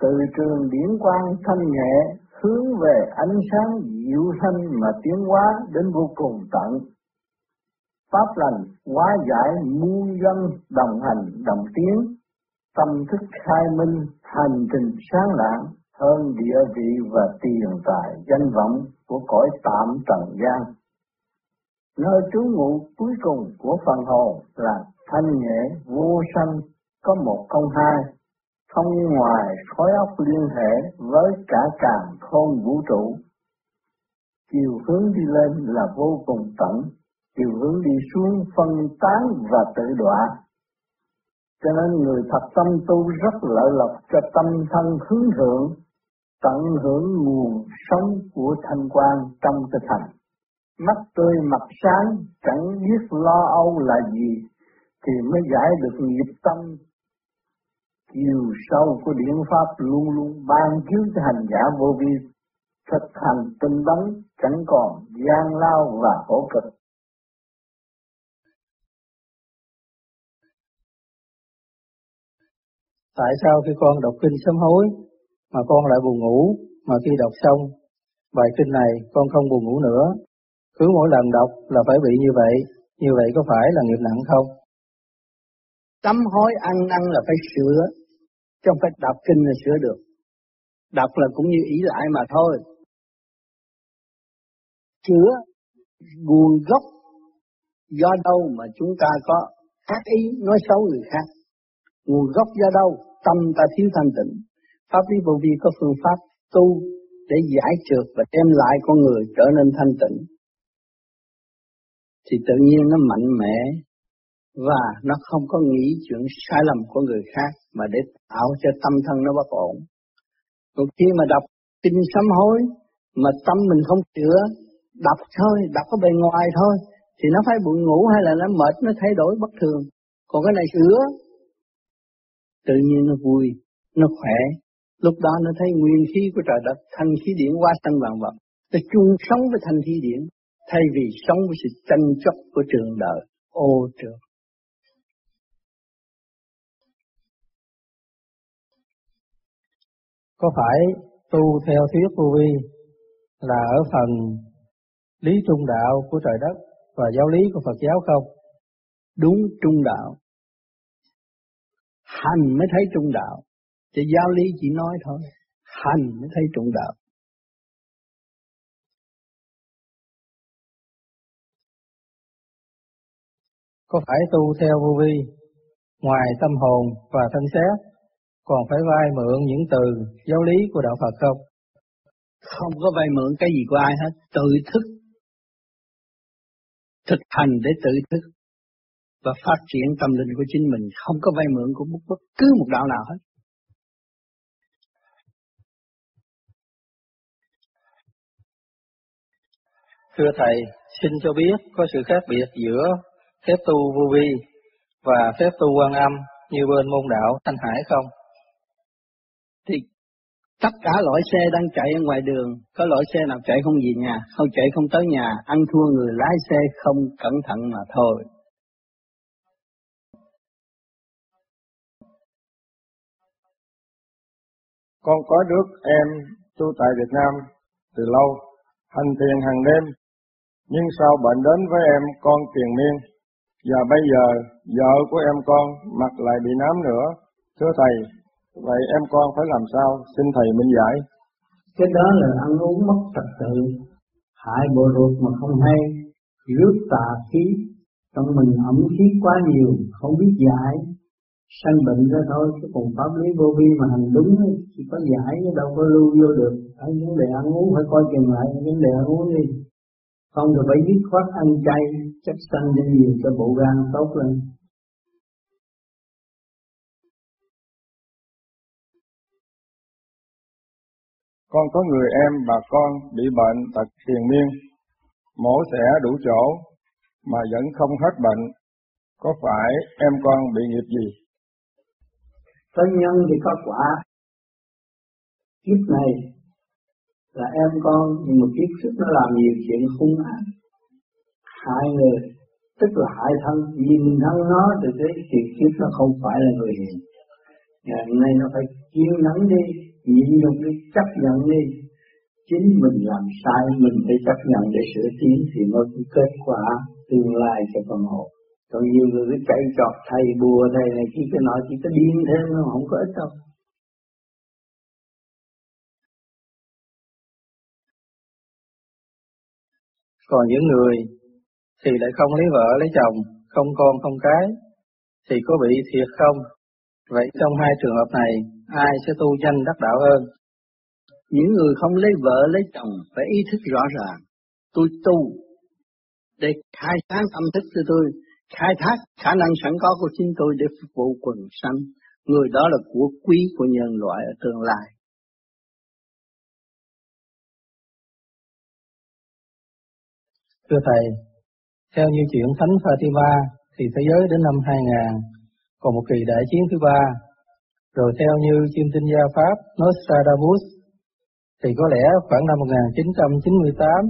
Từ trường điển quang thanh nhẹ, hướng về ánh sáng diệu thanh mà tiến hóa đến vô cùng tận. Pháp lành hóa giải muôn dân, đồng hành đồng tiến, tâm thức khai minh, hành trình sáng lạng hơn địa vị và tiền tài danh vọng của cõi tạm trần gian. Nơi trú ngụ cuối cùng của phần hồn là thanh nhẹ vô sanh, có một không hai, không ngoài khối óc liên hệ với cả càn khôn vũ trụ. Chiều hướng đi lên là vô cùng tận, chiều hướng đi xuống phân tán và tự đọa. Cho nên người thật tâm tu rất lợi lộc cho tâm thân hướng thượng, tận hưởng nguồn sống của thanh quan trong thực hành. Mắt tươi mặt sáng, chẳng biết lo âu là gì, thì mới giải được nghiệp tâm. Chiều sâu của điển pháp luôn luôn ban chiếu cho hành giả vô vi, thực hành tinh tấn, chẳng còn gian lao và khổ cực. Tại sao khi con đọc kinh sám hối mà con lại buồn ngủ, mà khi đọc xong bài kinh này con không buồn ngủ nữa? Cứ mỗi lần đọc là phải bị như vậy, như vậy có phải là nghiệp nặng không? Sám hối ăn năn là phải sửa, chứ không phải đọc kinh là sửa được. Đọc là cũng như ỷ lại mà thôi. Chữa nguồn gốc do đâu mà chúng ta có ác ý nói xấu người khác? Nguồn gốc do đâu? Tâm ta thiếu thanh tịnh. Pháp lý vô vi có phương pháp tu để giải trượt và đem lại con người trở nên thanh tịnh, thì tự nhiên nó mạnh mẽ và nó không có nghĩ chuyện sai lầm của người khác mà để tạo cho tâm thân nó bất ổn. Còn khi mà đọc kinh sám hối mà tâm mình không chữa, đọc thôi, đọc ở bề ngoài thôi, thì nó phải buồn ngủ hay là nó mệt, nó thay đổi bất thường. Còn cái này chữa, tự nhiên nó vui, nó khỏe, lúc đó nó thấy nguyên khí của trời đất, thanh khí điển qua sanh vạn vật, nó chung sống với thanh khí điển, thay vì sống với sự tranh chấp của trường đời, ô trường. Có phải tu theo thuyết vô vi là ở phần lý trung đạo của trời đất và giáo lý của Phật giáo không? Đúng trung đạo. Hành mới thấy trung đạo, chứ giáo lý chỉ nói thôi, hành mới thấy trung đạo. Có phải tu theo vô vi, ngoài tâm hồn và thân xác, còn phải vay mượn những từ giáo lý của đạo Phật không? Không có vay mượn cái gì của ai hết, tự thức, thực hành để tự thức và phát triển tâm linh của chính mình, không có vay mượn của bất cứ một đạo nào hết. Thưa Thầy, xin cho biết có sự khác biệt giữa phép tu vô vi và phép tu Quan Âm như bên môn đạo Thanh Hải không? Thì tất cả loại xe đang chạy ở ngoài đường, có loại xe nào chạy không về nhà, không chạy không tới nhà, ăn thua người lái xe không cẩn thận mà thôi. Con có đứa em tu tại Việt Nam từ lâu, hành thiền hàng đêm, nhưng sau bệnh đến với em con triền miên. Và bây giờ vợ của em con mặt lại bị nám nữa, Thưa Thầy, vậy em con phải làm sao? Xin Thầy minh giải. Cái đó là ăn uống mất trật tự, hại bộ ruột mà không hay, rước tà khí, trong mình ẩm khí quá nhiều, không biết giải, sanh bệnh ra thôi, chứ còn pháp lý vô vi mà hành đúng chỉ có giải chứ đâu có lưu vô được. Ở vấn đề ăn uống phải coi chừng lại, vấn đề ăn uống đi. Không thì phải dứt khoát ăn chay, chất xanh để nhiều cho bộ gan tốt lên. Con có người em bà con bị bệnh tật triền miên, mổ xẻ đủ chỗ mà vẫn không hết bệnh, có phải em con bị nghiệp gì? Có nhân thì có quả. Kiếp này là em con, nhưng mà kiếp trước nó làm nhiều chuyện hung ác, hại người, tức là hại thân, vì mình thân nó thì cái kiếp kiếp nó không phải là người hiền. Ngày hôm nay nó phải kiên nhẫn đi, nhịn nhục đi, chấp nhận đi. Chính mình làm sai, mình phải chấp nhận để sửa tiến thì mới có kết quả tương lai cho con hồn. Còn nhiều người cứ chạy trọt thầy bùa thầy này kia cái nọ chỉ có điên thêm nó không có ích đâu. Còn những người thì lại không lấy vợ lấy chồng, không con không cái thì có bị thiệt không? Vậy trong hai trường hợp này ai sẽ tu danh đắc đạo hơn? Những người không lấy vợ lấy chồng phải ý thức rõ ràng, tôi tu để khai thác tâm thức của tôi, khai thác khả năng sẵn có của chính tôi để phục vụ quần sanh. Người đó là của quý của nhân loại ở tương lai. Thưa Thầy, theo như chuyện Thánh Fatima thì thế giới đến năm hai không không không còn một kỳ đại chiến thứ ba. Rồi theo như chiêm tinh gia Pháp Nostradamus thì có lẽ khoảng năm một nghìn chín trăm chín mươi tám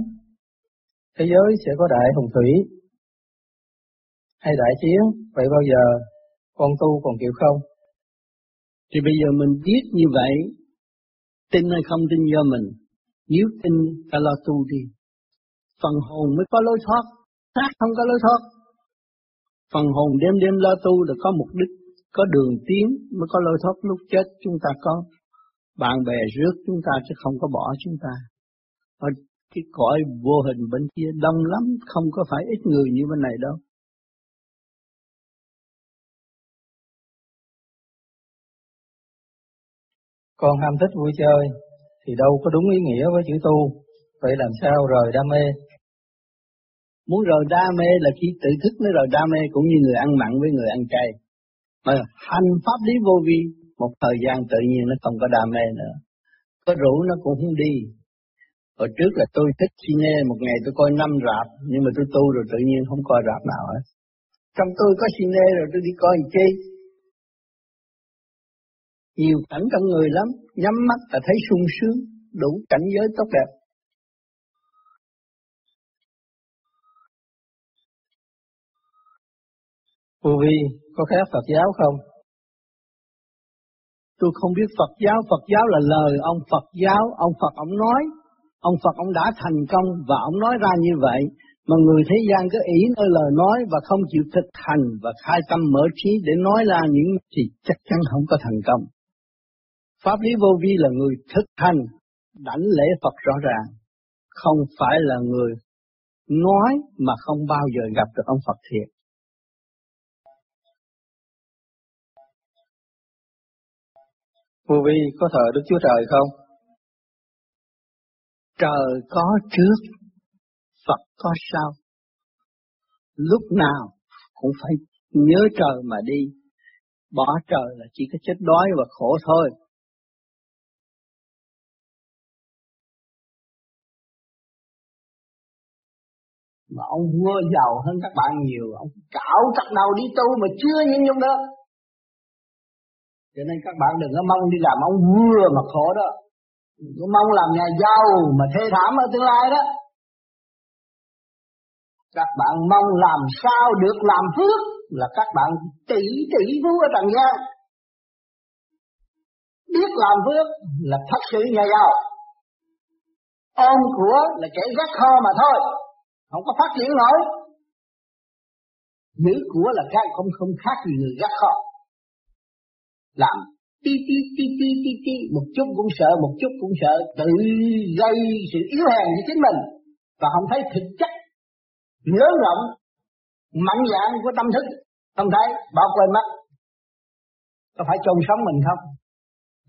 thế giới sẽ có đại hồng thủy hay đại chiến. Vậy bao giờ con tu còn kịp không? Thì bây giờ mình biết như vậy, tin hay không tin do mình. Nếu tin phải lo tu đi, phần hồn mới có lối thoát, xác không có lối thoát. Phần hồn đêm đêm lo tu là có mục đích, có đường tiến mới có lối thoát. Lúc chết chúng ta có bạn bè rước chúng ta chứ không có bỏ chúng ta. Ở cái cõi vô hình bên kia đông lắm, không có phải ít người như bên này đâu. Con ham thích vui chơi thì đâu có đúng ý nghĩa với chữ tu. Vậy làm sao rời đam mê? Muốn rời đam mê là khi tự thức mới rời đam mê, cũng như người ăn mặn với người ăn chay. Mà hành pháp lý vô vi, một thời gian tự nhiên nó không có đam mê nữa. Có rủ nó cũng không đi. Hồi trước là tôi thích cine, một ngày tôi coi năm rạp, nhưng mà tôi tu rồi tự nhiên không coi rạp nào hết. Trong tôi có cine rồi tôi đi coi làm chi? Nhiều cảnh trong người lắm, nhắm mắt là thấy sung sướng, đủ cảnh giới tốt đẹp. Vô vi có khác Phật giáo không? Tôi không biết Phật giáo, Phật giáo là lời ông Phật giáo, ông Phật ông nói, ông Phật ông đã thành công và ông nói ra như vậy, mà người thế gian cứ ỷ nơi lời nói và không chịu thực hành và khai tâm mở trí để nói ra những thì chắc chắn không có thành công. Pháp lý vô vi là người thực hành, đảnh lễ Phật rõ ràng, không phải là người nói mà không bao giờ gặp được ông Phật thiệt. Vô vi có thờ Đức Chúa Trời không? Trời có trước, Phật có sau. Lúc nào cũng phải nhớ trời mà đi. Bỏ trời là chỉ có chết đói và khổ thôi. Mà ông vua giàu hơn các bạn nhiều, ông cạo các đầu đi tu mà chưa nhìn nhung được. Cho nên các bạn đừng có mong đi làm ông vua mà khổ đó. Đừng có mong làm nhà giàu mà thê thảm ở tương lai đó. Các bạn mong làm sao được làm phước là các bạn tỷ tỷ phú ở trần gian. Biết làm phước là thật sự nhà giàu. Ôm của là kẻ gác kho mà thôi, không có phát triển nổi. Giữ của là cái không không khác gì người gác kho. làm tí tí tí tí tí tí một chút cũng sợ, một chút cũng sợ, tự gây sự yếu hèn với chính mình và không thấy thực chất lớn rộng mạnh dạn của tâm thức, không thấy, bỏ quên mất. Có phải chôn sống mình không?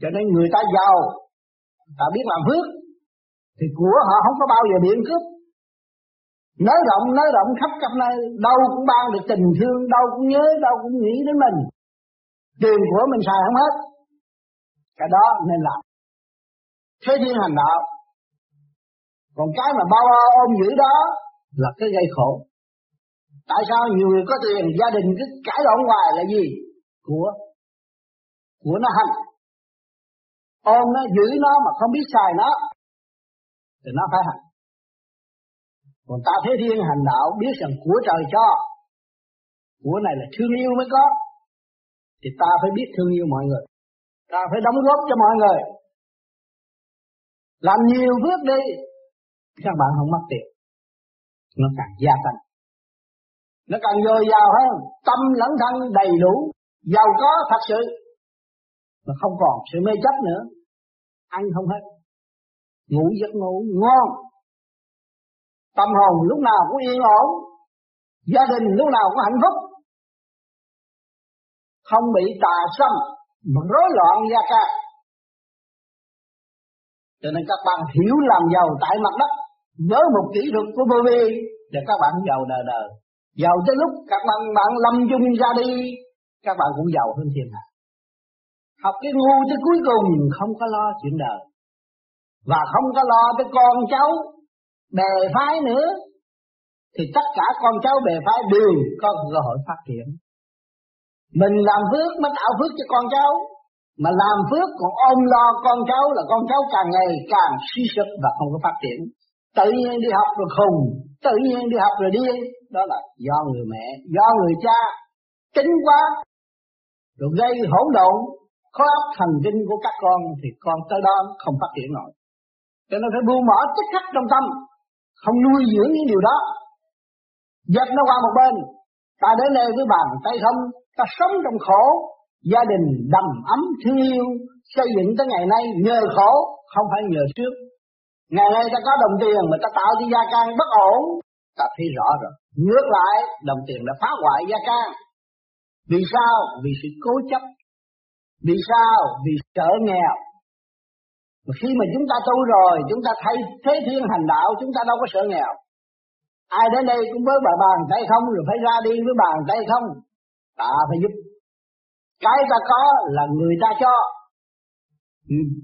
Cho nên người ta giàu, ta biết làm phước thì của họ không có bao giờ bị cướp. Nới rộng, nới rộng khắp khắp nơi, đâu cũng ban được tình thương, đâu cũng nhớ, đâu cũng nghĩ đến mình. Tiền của mình xài không hết. Cái đó nên làm thế thiên hành đạo. Còn cái mà bao bao ôm giữ đó là cái gây khổ. Tại sao nhiều người có tiền, gia đình cứ cãi lộn hoài là gì? Của Của nó hành, ôm nó, giữ nó mà không biết xài nó thì nó phải hành. Còn ta thế thiên hành đạo, biết rằng của trời cho, của này là thương yêu mới có, thì ta phải biết thương yêu mọi người, ta phải đóng góp cho mọi người, làm nhiều phước đi, các bạn không mất tiền, nó càng gia tăng, nó càng dồi dào hơn, tâm lẫn thân đầy đủ, giàu có thật sự, mà không còn sự mê chấp nữa, ăn không hết, ngủ giấc ngủ ngon, tâm hồn lúc nào cũng yên ổn, gia đình lúc nào cũng hạnh phúc, không bị tà xâm mà rối loạn gia ca. Cho nên các bạn hiểu làm giàu tại mặt đất, nhớ một kỹ thuật của Bồ Đề để các bạn giàu đời đời, giàu tới lúc các bạn bạn lâm chung ra đi, các bạn cũng giàu hơn thiên hạ. Học cái ngu tới cuối cùng không có lo chuyện đời và không có lo tới con cháu bè phái nữa, thì tất cả con cháu bè phái đều có cơ hội phát triển. Mình làm phước mới tạo phước cho con cháu, mà làm phước còn ôm lo con cháu là con cháu càng ngày càng suy sụp và không có phát triển. Tự nhiên đi học rồi khùng, tự nhiên đi học rồi điên, đó là do người mẹ, do người cha tính quá, rồi gây hỗn độn, khóa thần kinh của các con, thì con tới đó không phát triển nổi. Cho nên phải buông bỏ tích khắc trong tâm, không nuôi dưỡng những điều đó, dẹp nó qua một bên. Ta đến đây với bàn tay không, ta sống trong khổ, gia đình đầm ấm thương yêu, xây dựng tới ngày nay nhờ khổ, không phải nhờ trước. Ngày nay ta có đồng tiền mà ta tạo cho gia can bất ổn, ta thấy rõ rồi. Ngược lại, đồng tiền đã phá hoại gia can. Vì sao? Vì sự cố chấp. Vì sao? Vì sợ nghèo. Mà khi mà chúng ta tu rồi, chúng ta thấy thế thiên hành đạo, chúng ta đâu có sợ nghèo. Ai đến đây cũng với bàn tay không, rồi phải ra đi với bàn tay không. Ta phải giúp. Cái ta có là người ta cho.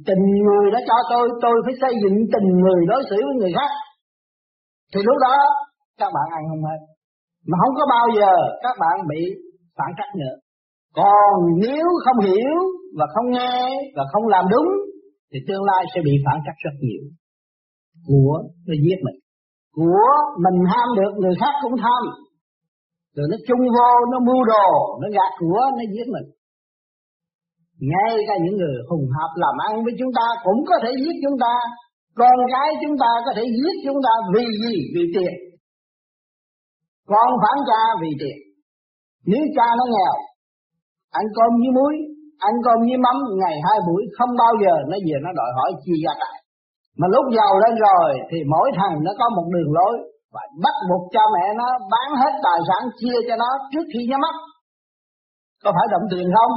Tình người đã cho tôi, tôi phải xây dựng tình người đối xử với người khác. Thì lúc đó các bạn ăn không hết, mà không có bao giờ các bạn bị phản trắc nữa. Còn nếu không hiểu và không nghe và không làm đúng thì tương lai sẽ bị phản trắc rất nhiều. Của nó giết mình, của mình ham được người khác cũng tham, rồi nó chung vô, nó mua đồ, nó gạt của, nó giết mình. Ngay cả những người hùng hạp làm ăn với chúng ta cũng có thể giết chúng ta, con gái chúng ta có thể giết chúng ta vì gì? Vì tiền. Con phản cha vì tiền. Nếu cha nó nghèo, ăn cơm với muối, ăn cơm với mắm ngày hai buổi, không bao giờ nó về nó đòi hỏi chia gia tài. Mà lúc giàu lên rồi thì mỗi thằng nó có một đường lối, và bắt buộc cha mẹ nó bán hết tài sản chia cho nó trước khi nó mất. Có phải động tiền không?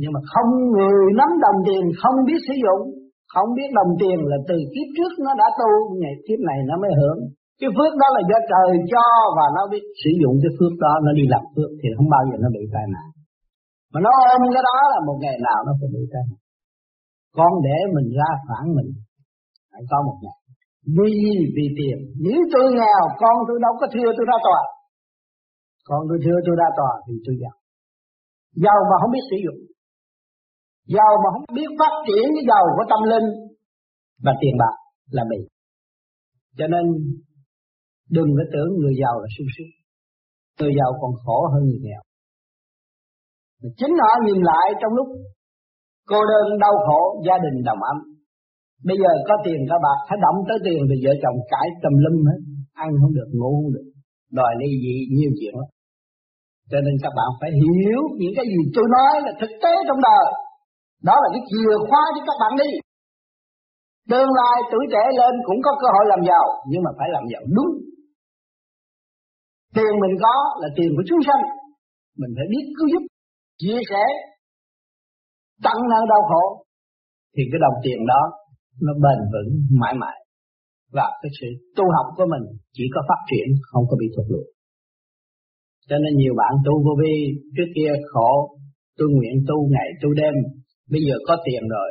Nhưng mà không người nắm đồng tiền, không biết sử dụng, không biết đồng tiền là từ kiếp trước nó đã tu, ngày kiếp này nó mới hưởng. Cái phước đó là do trời cho và nó biết sử dụng cái phước đó, nó đi làm phước thì không bao giờ nó bị tai nạn. Mà nó ôm cái đó là một ngày nào nó phải bị tai nạn. Con để mình ra phản mình, phải có một ngày. Vì vì tiền, nếu tôi nghèo, con tôi đâu có thưa tôi ra tòa. Con tôi thưa tôi ra tòa thì tôi giàu. Giàu mà không biết sử dụng, giàu mà không biết phát triển cái giàu của tâm linh và tiền bạc là bị. Cho nên đừng có tưởng người giàu là sung sướng, người giàu còn khổ hơn người nghèo. Mà chính họ nhìn lại trong lúc cô đơn đau khổ, gia đình đồng ấm. Bây giờ có tiền các bạn phải động tới tiền thì vợ chồng cãi tùm lum hết, ăn không được, ngủ không được, đòi ly dị nhiều chuyện lắm. Cho nên các bạn phải hiểu những cái gì tôi nói là thực tế trong đời. Đó là cái chìa khóa cho các bạn đi. Tương lai tuổi trẻ lên cũng có cơ hội làm giàu, nhưng mà phải làm giàu đúng. Tiền mình có là tiền của chúng sanh, mình phải biết cứu giúp, chia sẻ, tận năng đau khổ, thì cái đồng tiền đó nó bền vững mãi mãi. Và cái sự tu học của mình chỉ có phát triển, không có bị thụt lùi. Cho nên nhiều bạn tu vô vi trước kia khổ, tu nguyện tu ngày tu đêm, bây giờ có tiền rồi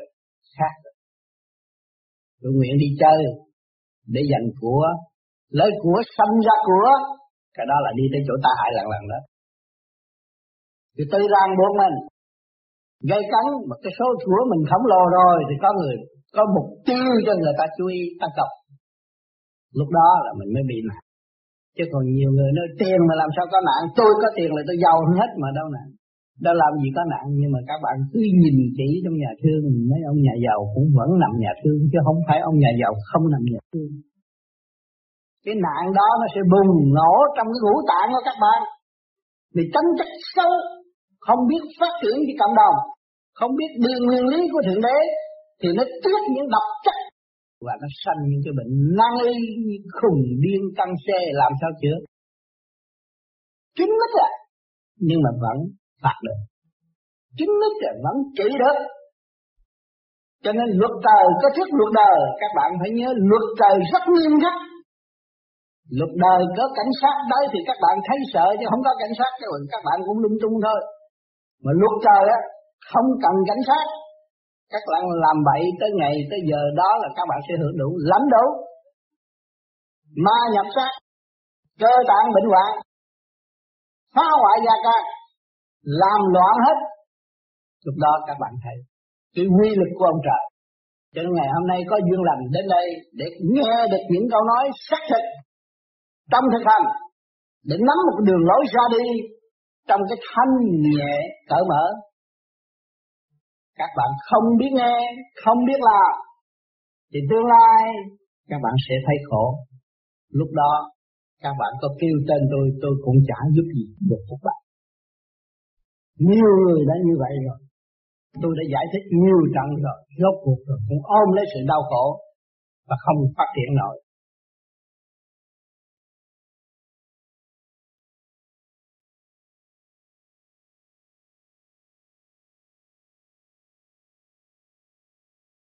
khác rồi. Tu nguyện đi chơi để dành của, lấy của sanh ra của, cái đó là đi tới chỗ ta hại lần lần đó. Thì tự ràng buộc mình gây cấn mà cái số của mình khổng lồ rồi thì có người có mục tiêu cho người ta chú ý ta cọc. Lúc đó là mình mới bị nạn. Chứ còn nhiều người nói tiền mà làm sao có nạn, tôi có tiền là tôi giàu hết mà đâu nạn. Đâu làm gì có nạn, nhưng mà các bạn cứ nhìn kỹ trong nhà thương, mấy ông nhà giàu cũng vẫn nằm nhà thương, chứ không phải ông nhà giàu không nằm nhà thương. Cái nạn đó nó sẽ bùng nổ trong cái ngũ tạng của các bạn. Vì tính chất xấu, không biết phát triển với cộng đồng, không biết điều nguyên lý của Thượng Đế, thì nó tiết những độc chất và nó sanh những cái bệnh nan y khùng điên căng xe, làm sao chữa chính mít à, nhưng mà vẫn phạt được chính mít à, vẫn trị được. Cho nên luật trời có thuyết luật đời, các bạn phải nhớ luật trời rất nghiêm khắc. Luật đời có cảnh sát đấy thì các bạn thấy sợ, chứ không có cảnh sát các bạn các bạn cũng lung tung thôi. Mà luật trời á không cần cảnh sát. Các bạn làm bậy tới ngày tới giờ đó là các bạn sẽ hưởng đủ lắm đủ. Ma nhập xác, cơ tạng bệnh hoạn, phá hoại gia ca, làm loạn hết. Lúc đó các bạn thấy cái quy lực của ông trời. Cho nên ngày hôm nay có duyên lành đến đây để nghe được những câu nói xác thực trong thực hành, để nắm một đường lối ra đi trong cái thanh nhẹ cởi mở. Các bạn không biết nghe, không biết làm, thì tương lai các bạn sẽ thấy khổ. Lúc đó các bạn có kêu tên tôi, tôi cũng chả giúp gì được các bạn. Nhiều người đã như vậy rồi. Tôi đã giải thích nhiều trận rồi, rốt cuộc rồi cũng ôm lấy sự đau khổ và không phát triển nổi.